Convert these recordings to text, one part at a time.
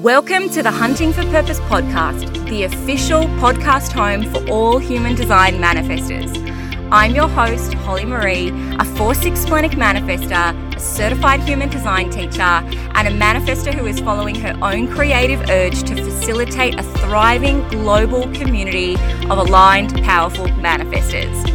Welcome to the Hunting for Purpose podcast, the official podcast home for all Human Design manifestors. I'm your host, Holly Marie, a 4/6 splenic manifestor, a certified Human Design teacher, and a manifestor who is following her own creative urge to facilitate a thriving global community of aligned, powerful manifestors.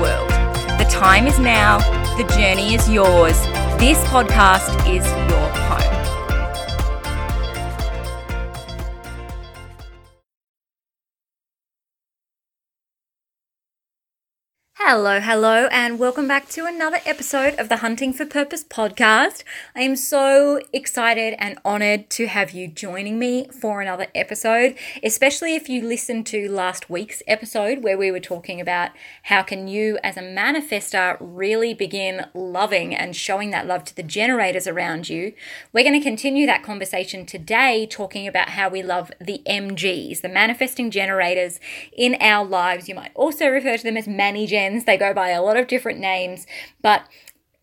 world. The time is now. The journey is yours. This podcast is your home. Hello, and welcome back to another episode of the Hunting for Purpose podcast. I am so excited and honored to have you joining me for another episode, especially if you listened to last week's episode where we were talking about how can you as a manifestor really begin loving and showing that love to the generators around you. We're going to continue that conversation today talking about how we love the MGs, the manifesting generators in our lives. You might also refer to them as mani-gens. They go by a lot of different names, but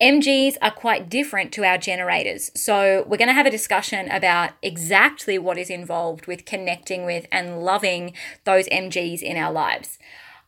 MGs are quite different to our generators. So we're going to have a discussion about exactly what is involved with connecting with and loving those MGs in our lives.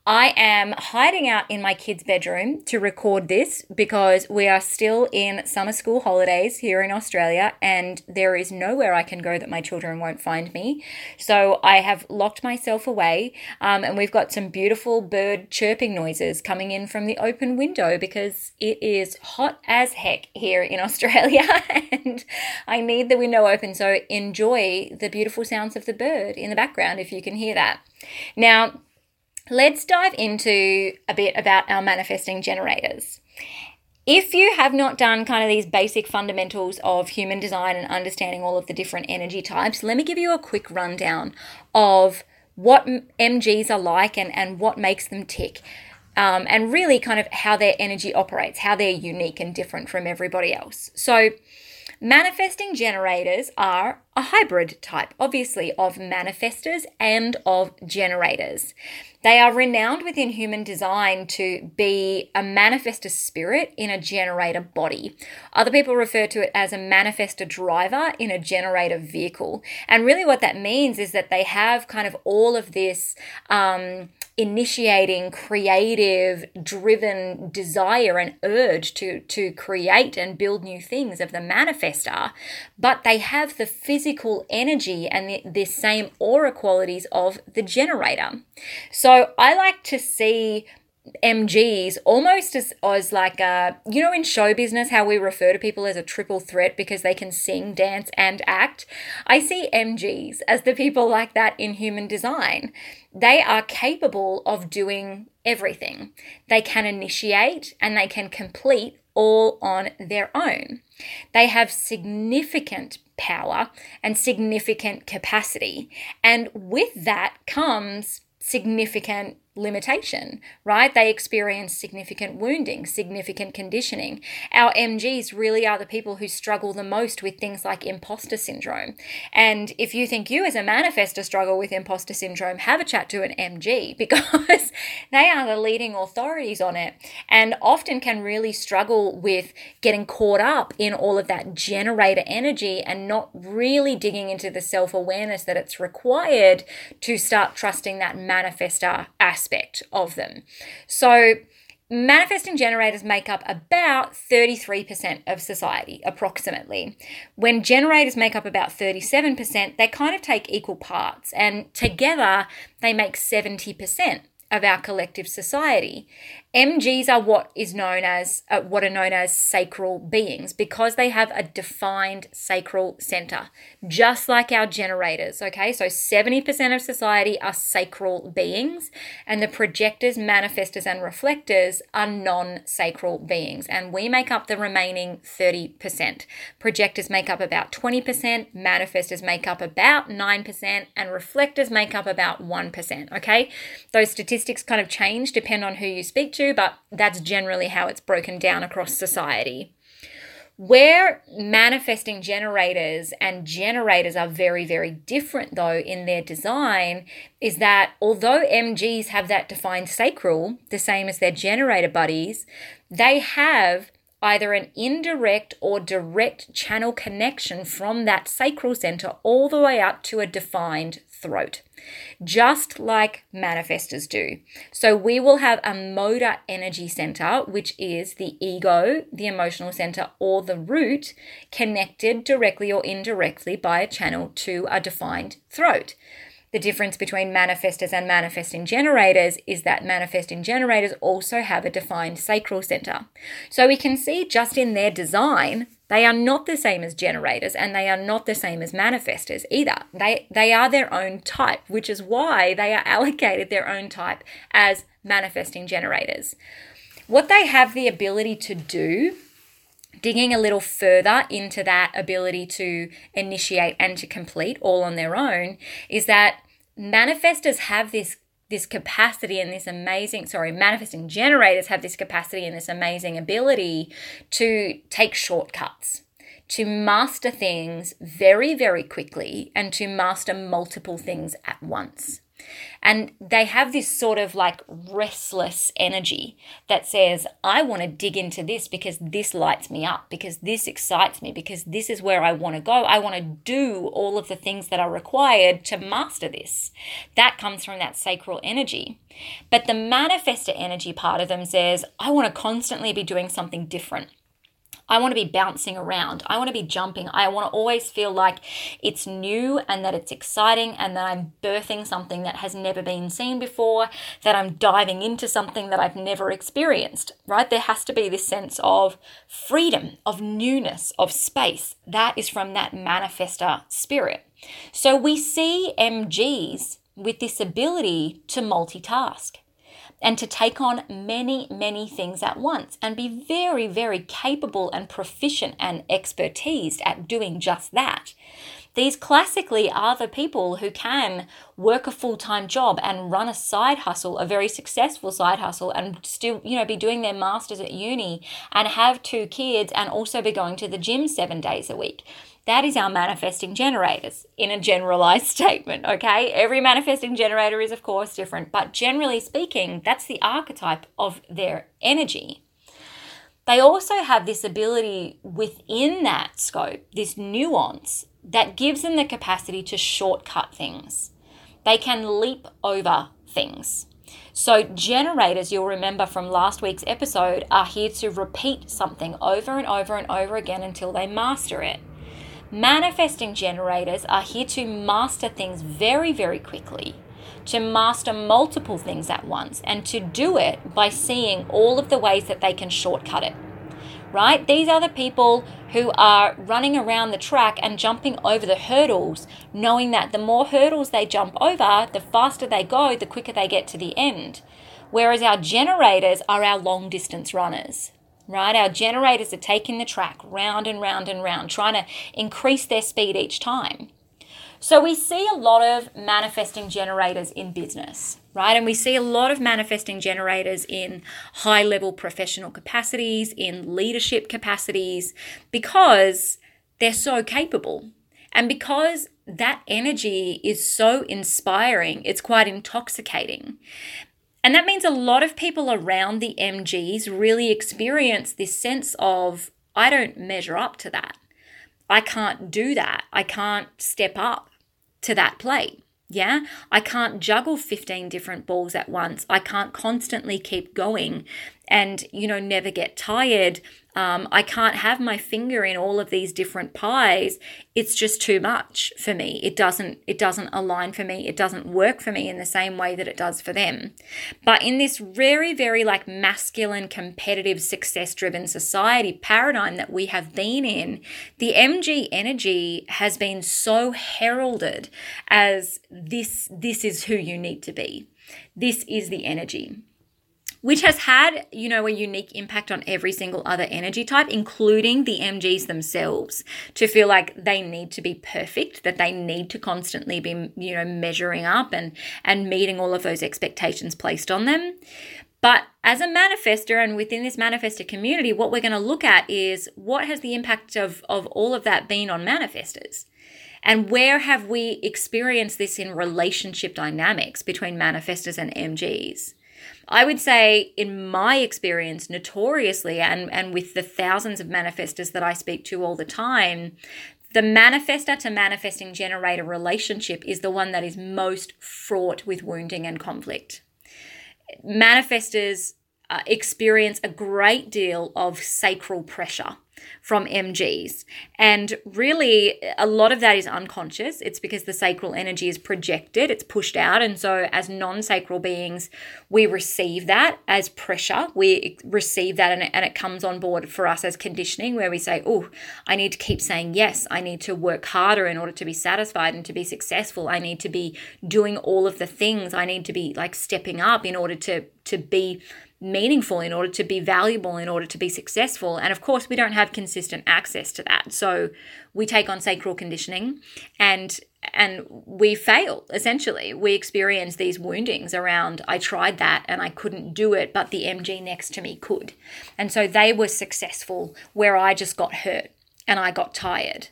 I am hiding out in my kids' bedroom to record this because we are still in summer school holidays here in Australia and there is nowhere I can go that my children won't find me. So I have locked myself away and we've got some beautiful bird chirping noises coming in from the open window because it is hot as heck here in Australia and I need the window open. So enjoy the beautiful sounds of the bird in the background if you can hear that. Now, let's dive into a bit about our manifesting generators. If you have not done kind of these basic fundamentals of Human Design and understanding all of the different energy types, let me give you a quick rundown of what MGs are like and what makes them tick. And really kind of how their energy operates, how they're unique and different from everybody else. So manifesting generators are a hybrid type, obviously, of manifestors and of generators. They are renowned within Human Design to be a manifestor spirit in a generator body. Other people refer to it as a manifestor driver in a generator vehicle. And really what that means is that they have kind of all of this initiating, creative, driven desire and urge to create and build new things of the manifestor, but they have the physical energy and the same aura qualities of the generator. So I like to see MGs almost as like a, you know, in show business how we refer to people as a triple threat because they can sing, dance and act. I see MGs as the people like that in Human Design. They are capable of doing everything. They can initiate and they can complete all on their own. They have significant power and significant capacity, and with that comes significant limitation, right? They experience significant wounding, significant conditioning. Our MGs really are the people who struggle the most with things like imposter syndrome. And if you think you as a manifestor struggle with imposter syndrome, have a chat to an MG because they are the leading authorities on it and often can really struggle with getting caught up in all of that generator energy and not really digging into the self-awareness that it's required to start trusting that manifestor aspect of them. So manifesting generators make up about 33% of society, approximately. When generators make up about 37%, they kind of take equal parts, and together they make 70%. of our collective society. MGs are what are known as sacral beings, because they have a defined sacral center, just like our generators, okay? So 70% of society are sacral beings, and the projectors, manifestors, and reflectors are non-sacral beings, and we make up the remaining 30%. Projectors make up about 20%, manifestors make up about 9%, and reflectors make up about 1%, okay? Those statistics kind of change, depend on who you speak to, but that's generally how it's broken down across society. Where manifesting generators and generators are very, very different though in their design is that although MGs have that defined sacral, the same as their generator buddies, they have either an indirect or direct channel connection from that sacral center all the way up to a defined throat, just like manifestors do. So we will have a motor energy center, which is the ego, the emotional center, or the root, connected directly or indirectly by a channel to a defined throat. The difference between manifestors and manifesting generators is that manifesting generators also have a defined sacral center. So we can see just in their design, they are not the same as generators and they are not the same as manifestors either. They are their own type, which is why they are allocated their own type as manifesting generators. What they have the ability to do, digging a little further into that ability to initiate and to complete all on their own, is that manifestors have this capacity and manifesting generators have this capacity and this amazing ability to take shortcuts, to master things very, very quickly and to master multiple things at once. And they have this sort of like restless energy that says, I want to dig into this because this lights me up, because this excites me, because this is where I want to go. I want to do all of the things that are required to master this. That comes from that sacral energy. But the manifestor energy part of them says, I want to constantly be doing something different. I want to be bouncing around. I want to be jumping. I want to always feel like it's new and that it's exciting and that I'm birthing something that has never been seen before, that I'm diving into something that I've never experienced, right? There has to be this sense of freedom, of newness, of space. That is from that manifestor spirit. So we see MGs with this ability to multitask and to take on many, many things at once and be very, very capable and proficient and expertised at doing just that. These classically are the people who can work a full-time job and run a side hustle, a very successful side hustle, and still, be doing their masters at uni and have 2 kids and also be going to the gym 7 days a week. That is our manifesting generators in a generalized statement, okay? Every manifesting generator is, of course, different, but generally speaking, that's the archetype of their energy. They also have this ability within that scope, this nuance, that gives them the capacity to shortcut things. They can leap over things. So generators, you'll remember from last week's episode, are here to repeat something over and over and over again until they master it. Manifesting generators are here to master things very, very quickly, to master multiple things at once, and to do it by seeing all of the ways that they can shortcut it. Right? These are the people who are running around the track and jumping over the hurdles, knowing that the more hurdles they jump over, the faster they go, the quicker they get to the end. Whereas our generators are our long distance runners, right? Our generators are taking the track round and round and round, trying to increase their speed each time. So we see a lot of manifesting generators in business, right? And we see a lot of manifesting generators in high-level professional capacities, in leadership capacities, because they're so capable. And because that energy is so inspiring, it's quite intoxicating. And that means a lot of people around the MGs really experience this sense of, I don't measure up to that. I can't do that. I can't step up to that plate. Yeah. I can't juggle 15 different balls at once. I can't constantly keep going and, you know, never get tired. I can't have my finger in all of these different pies. It's just too much for me. It doesn't align for me. It doesn't work for me in the same way that it does for them. But in this very, very like masculine, competitive, success-driven society paradigm that we have been in, the MG energy has been so heralded as this is who you need to be. This is the energy, which has had, you know, a unique impact on every single other energy type, including the MGs themselves, to feel like they need to be perfect, that they need to constantly be, you know, measuring up and meeting all of those expectations placed on them. But as a manifestor and within this manifestor community, what we're going to look at is what has the impact of all of that been on manifestors? And where have we experienced this in relationship dynamics between manifestors and MGs? I would say in my experience, notoriously, and with the thousands of manifestors that I speak to all the time, the manifestor to manifesting generator relationship is the one that is most fraught with wounding and conflict. Manifestors experience a great deal of sacral pressure from MGs. And really, a lot of that is unconscious. It's because the sacral energy is projected, it's pushed out. And so as non-sacral beings, we receive that as pressure. We receive that and it comes on board for us as conditioning, where we say, oh, I need to keep saying yes. I need to work harder in order to be satisfied and to be successful. I need to be doing all of the things. I need to be like stepping up in order to be meaningful, in order to be valuable, in order to be successful. And of course, we don't have consistent access to that. So we take on sacral conditioning and we fail, essentially. We experience these woundings around, I tried that and I couldn't do it, but the MG next to me could. And so they were successful where I just got hurt and I got tired.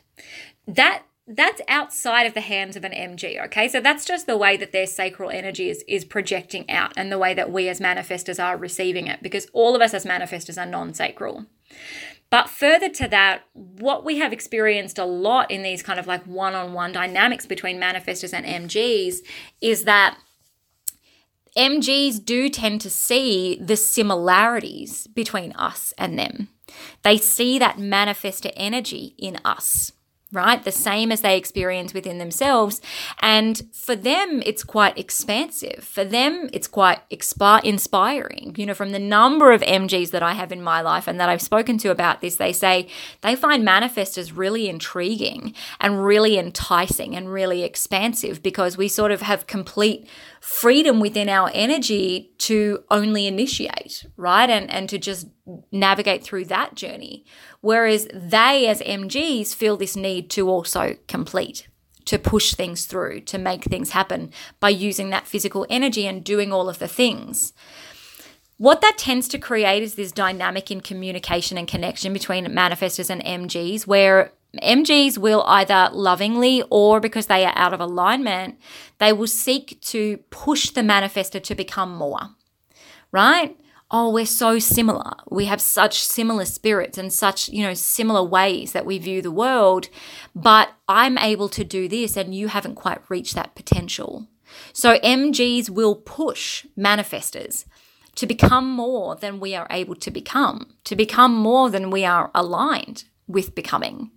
That's outside of the hands of an MG, okay? So that's just the way that their sacral energy is projecting out and the way that we as manifestors are receiving it, because all of us as manifestors are non-sacral. But further to that, what we have experienced a lot in these kind of like one-on-one dynamics between manifestors and MGs is that MGs do tend to see the similarities between us and them. They see that manifestor energy in us, right? The same as they experience within themselves. And for them, it's quite expansive. For them, it's quite inspiring. You know, from the number of MGs that I have in my life and that I've spoken to about this, they say they find manifestors really intriguing and really enticing and really expansive, because we sort of have complete freedom within our energy to only initiate, right? And to just navigate through that journey, whereas they as MGs feel this need to also complete, to push things through, to make things happen by using that physical energy and doing all of the things. What that tends to create is this dynamic in communication and connection between manifestors and MGs, where MGs will either lovingly or because they are out of alignment, they will seek to push the manifestor to become more, right? Oh, we're so similar. We have such similar spirits and such, you know, similar ways that we view the world, but I'm able to do this and you haven't quite reached that potential. So MGs will push manifestors to become more than we are able to become more than we are aligned with becoming.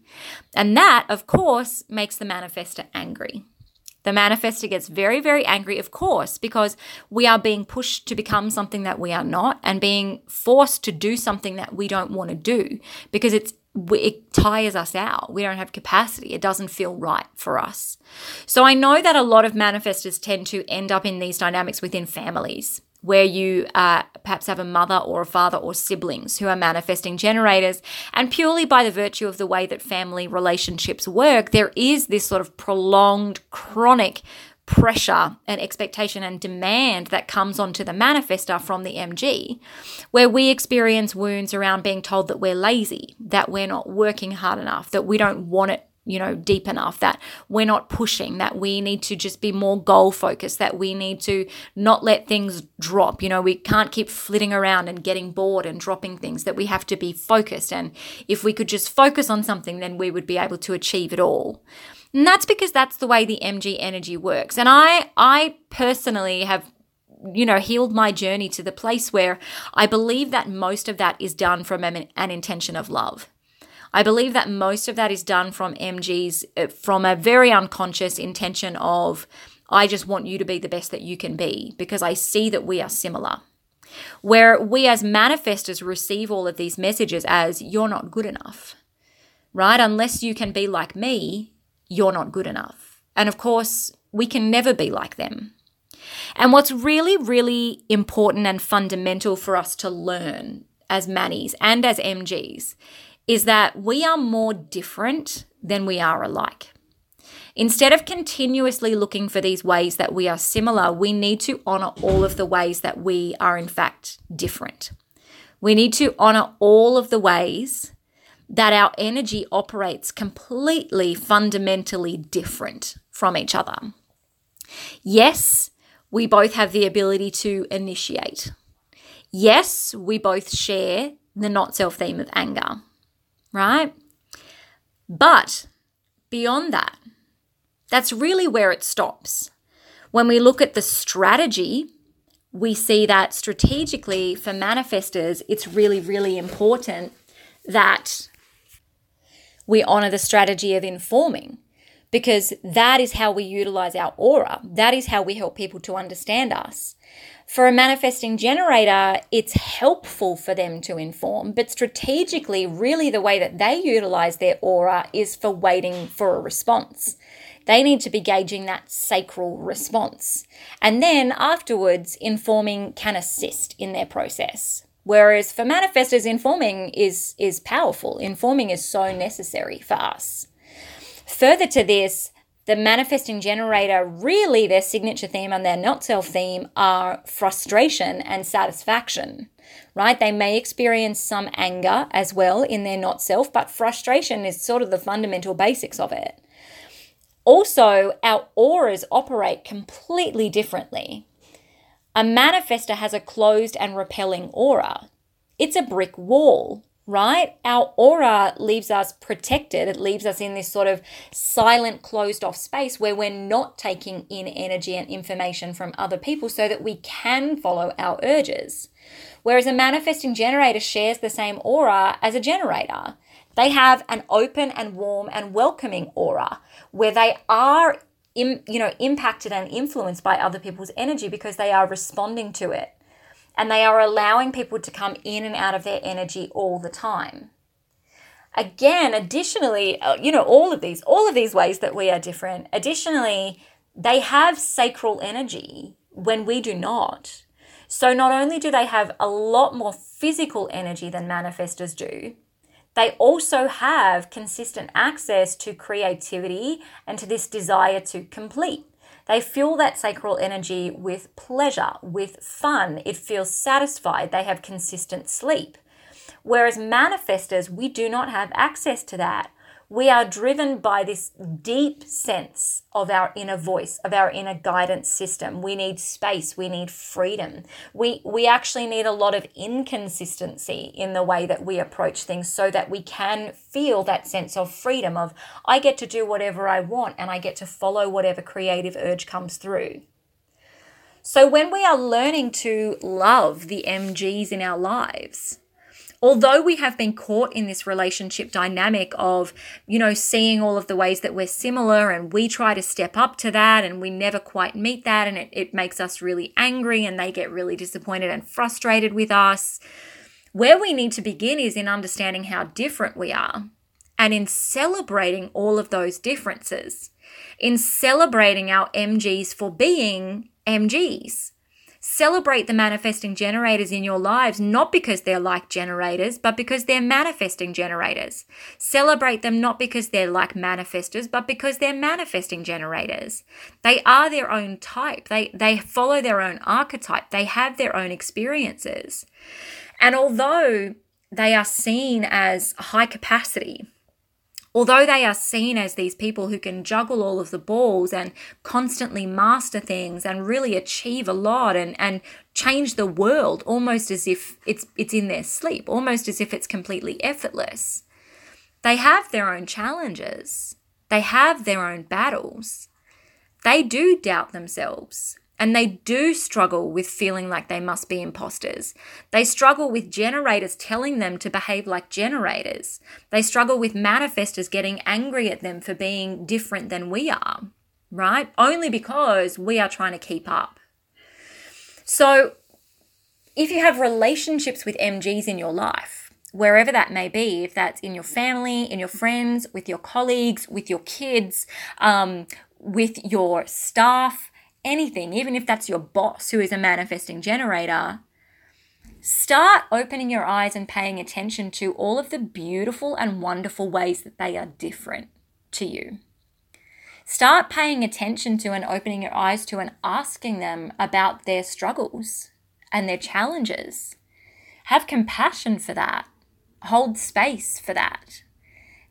And that, of course, makes the manifestor angry. The manifestor gets very, very angry, of course, because we are being pushed to become something that we are not and being forced to do something that we don't want to do, because it tires us out. We don't have capacity. It doesn't feel right for us. So I know that a lot of manifestors tend to end up in these dynamics within families, where you perhaps have a mother or a father or siblings who are manifesting generators. And purely by the virtue of the way that family relationships work, there is this sort of prolonged, chronic pressure and expectation and demand that comes onto the manifestor from the MG, where we experience wounds around being told that we're lazy, that we're not working hard enough, that we don't want it, you know, deep enough, that we're not pushing, that we need to just be more goal focused, that we need to not let things drop. You know, we can't keep flitting around and getting bored and dropping things, that we have to be focused. And if we could just focus on something, then we would be able to achieve it all. And that's because that's the way the MG energy works. And I personally have you know, healed my journey to the place where I believe that most of that is done from an intention of love. I believe that most of that is done from MG's, from a very unconscious intention of, I just want you to be the best that you can be, because I see that we are similar. Where we as manifestors receive all of these messages as, you're not good enough, right? Unless you can be like me, you're not good enough. And of course, we can never be like them. And what's really, really important and fundamental for us to learn as Mannies and as MGs is that we are more different than we are alike. Instead of continuously looking for these ways that we are similar, we need to honor all of the ways that we are in fact different. We need to honor all of the ways that our energy operates completely, fundamentally different from each other. Yes, we both have the ability to initiate. Yes, we both share the not-self theme of anger, right? But beyond that, that's really where it stops. When we look at the strategy, we see that strategically for manifestors, it's really, really important that we honor the strategy of informing, because that is how we utilize our aura. That is how we help people to understand us. For a manifesting generator, it's helpful for them to inform, but strategically, really the way that they utilize their aura is for waiting for a response. They need to be gauging that sacral response. And then afterwards, informing can assist in their process. Whereas for manifestors, informing is powerful. Informing is so necessary for us. Further to this, the manifesting generator, really their signature theme and their not-self theme are frustration and satisfaction, right? They may experience some anger as well in their not-self, but frustration is sort of the fundamental basics of it. Also, our auras operate completely differently. A manifestor has a closed and repelling aura. It's a brick wall, right? Our aura leaves us protected. It leaves us in this sort of silent, closed off space where we're not taking in energy and information from other people so that we can follow our urges. Whereas a manifesting generator shares the same aura as a generator. They have an open and warm and welcoming aura where they are impacted and influenced by other people's energy because they are responding to it. And they are allowing people to come in and out of their energy all the time. Again, additionally, all of these ways that we are different, additionally, they have sacral energy when we do not. So not only do they have a lot more physical energy than manifestors do, they also have consistent access to creativity and to this desire to complete. They feel that sacral energy with pleasure, with fun. It feels satisfied. They have consistent sleep. Whereas manifestors, we do not have access to that. We are driven by this deep sense of our inner voice, of our inner guidance system. We need space. We need freedom. We actually need a lot of inconsistency in the way that we approach things so that we can feel that sense of freedom of, I get to do whatever I want and I get to follow whatever creative urge comes through. So when we are learning to love the MGs in our lives, although we have been caught in this relationship dynamic of, seeing all of the ways that we're similar and we try to step up to that and we never quite meet that and it makes us really angry and they get really disappointed and frustrated with us, where we need to begin is in understanding how different we are and in celebrating all of those differences, in celebrating our MGs for being MGs. Celebrate the manifesting generators in your lives, not because they're like generators, but because they're manifesting generators. Celebrate them not because they're like manifestors, but because they're manifesting generators. They are their own type. They follow their own archetype. They have their own experiences. And although they are seen as high capacity, although they are seen as these people who can juggle all of the balls and constantly master things and really achieve a lot and change the world almost as if it's in their sleep, almost as if it's completely effortless, they have their own challenges. They have their own battles. They do doubt themselves. And they do struggle with feeling like they must be imposters. They struggle with generators telling them to behave like generators. They struggle with manifestors getting angry at them for being different than we are, right? Only because we are trying to keep up. So if you have relationships with MGs in your life, wherever that may be, if that's in your family, in your friends, with your colleagues, with your kids, with your staff, anything, even if that's your boss who is a manifesting generator, start opening your eyes and paying attention to all of the beautiful and wonderful ways that they are different to you. Start paying attention to and opening your eyes to and asking them about their struggles and their challenges. Have compassion for that. Hold space for that.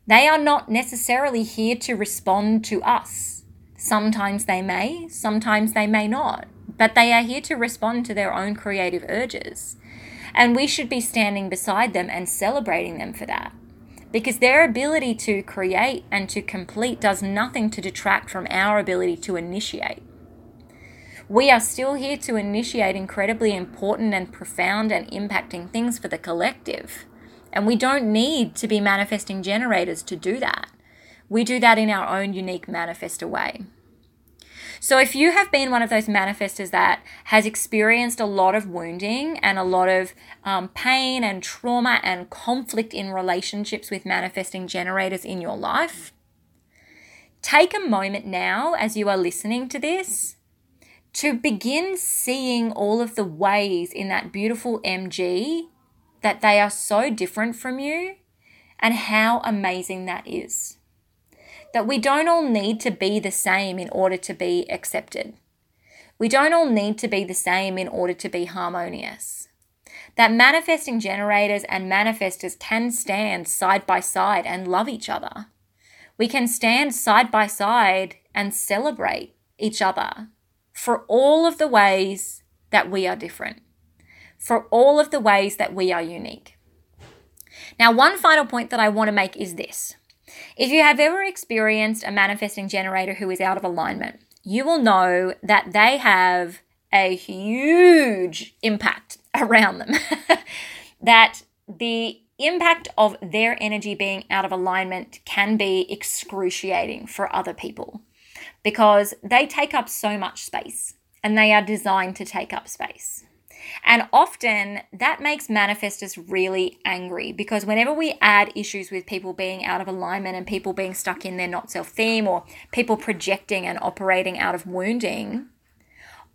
They are not necessarily here to respond to us. Sometimes they may not, but they are here to respond to their own creative urges. And we should be standing beside them and celebrating them for that, because their ability to create and to complete does nothing to detract from our ability to initiate. We are still here to initiate incredibly important and profound and impacting things for the collective. And we don't need to be manifesting generators to do that. We do that in our own unique manifestor way. So if you have been one of those manifestors that has experienced a lot of wounding and a lot of pain and trauma and conflict in relationships with manifesting generators in your life, take a moment now as you are listening to this to begin seeing all of the ways in that beautiful MG that they are so different from you and how amazing that is. That we don't all need to be the same in order to be accepted. We don't all need to be the same in order to be harmonious. That manifesting generators and manifestors can stand side by side and love each other. We can stand side by side and celebrate each other for all of the ways that we are different, for all of the ways that we are unique. Now, one final point that I want to make is this. If you have ever experienced a manifesting generator who is out of alignment, you will know that they have a huge impact around them. That the impact of their energy being out of alignment can be excruciating for other people because they take up so much space and they are designed to take up space. And often that makes manifestors really angry because whenever we add issues with people being out of alignment and people being stuck in their not self theme or people projecting and operating out of wounding,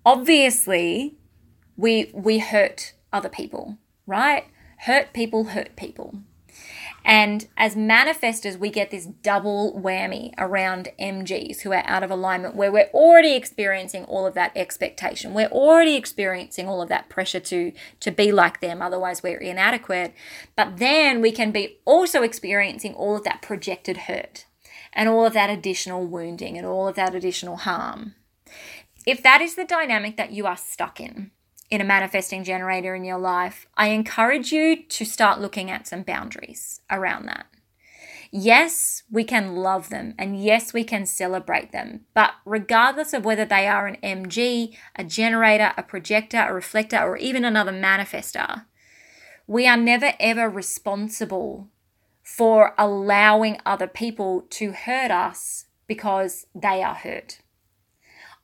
obviously we hurt other people, right? Hurt people. And as manifestors, we get this double whammy around MGs who are out of alignment where we're already experiencing all of that expectation. We're already experiencing all of that pressure to be like them, otherwise we're inadequate. But then we can be also experiencing all of that projected hurt and all of that additional wounding and all of that additional harm. If that is the dynamic that you are stuck in a manifesting generator in your life, I encourage you to start looking at some boundaries around that. Yes, we can love them and yes, we can celebrate them, but regardless of whether they are an MG, a generator, a projector, a reflector, or even another manifestor, we are never ever responsible for allowing other people to hurt us because they are hurt.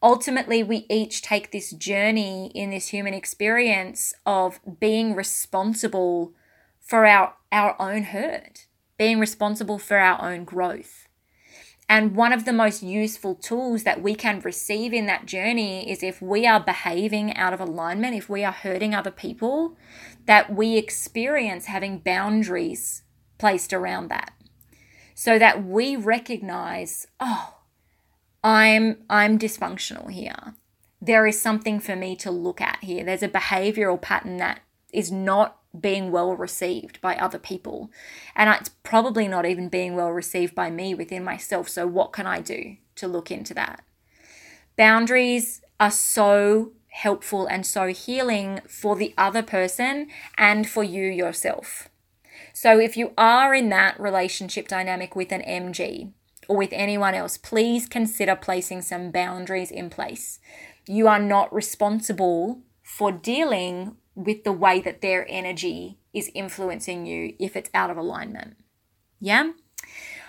Ultimately, we each take this journey in this human experience of being responsible for our own hurt, being responsible for our own growth. And one of the most useful tools that we can receive in that journey is if we are behaving out of alignment, if we are hurting other people, that we experience having boundaries placed around that so that we recognize, oh, I'm dysfunctional here. There is something for me to look at here. There's a behavioral pattern that is not being well received by other people. And it's probably not even being well received by me within myself. So what can I do to look into that? Boundaries are so helpful and so healing for the other person and for you yourself. So if you are in that relationship dynamic with an MG, or with anyone else, please consider placing some boundaries in place. You are not responsible for dealing with the way that their energy is influencing you if it's out of alignment. Yeah?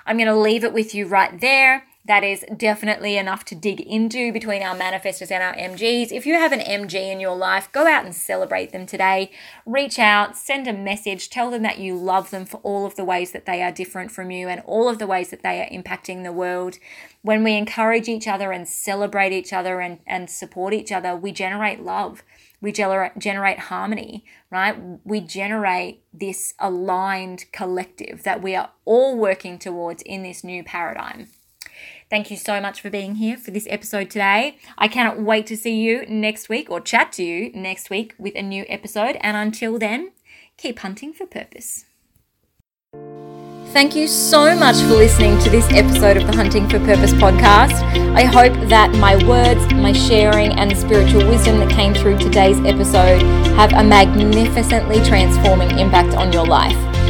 I'm going to leave it with you right there. That is definitely enough to dig into between our manifestors and our MGs. If you have an MG in your life, go out and celebrate them today. Reach out, send a message, tell them that you love them for all of the ways that they are different from you and all of the ways that they are impacting the world. When we encourage each other and celebrate each other and support each other, we generate love. We generate harmony, right? We generate this aligned collective that we are all working towards in this new paradigm. Thank you so much for being here for this episode today. I cannot wait to see you next week or chat to you next week with a new episode. And until then, keep hunting for purpose. Thank you so much for listening to this episode of the Hunting for Purpose podcast. I hope that my words, my sharing, and the spiritual wisdom that came through today's episode have a magnificently transforming impact on your life.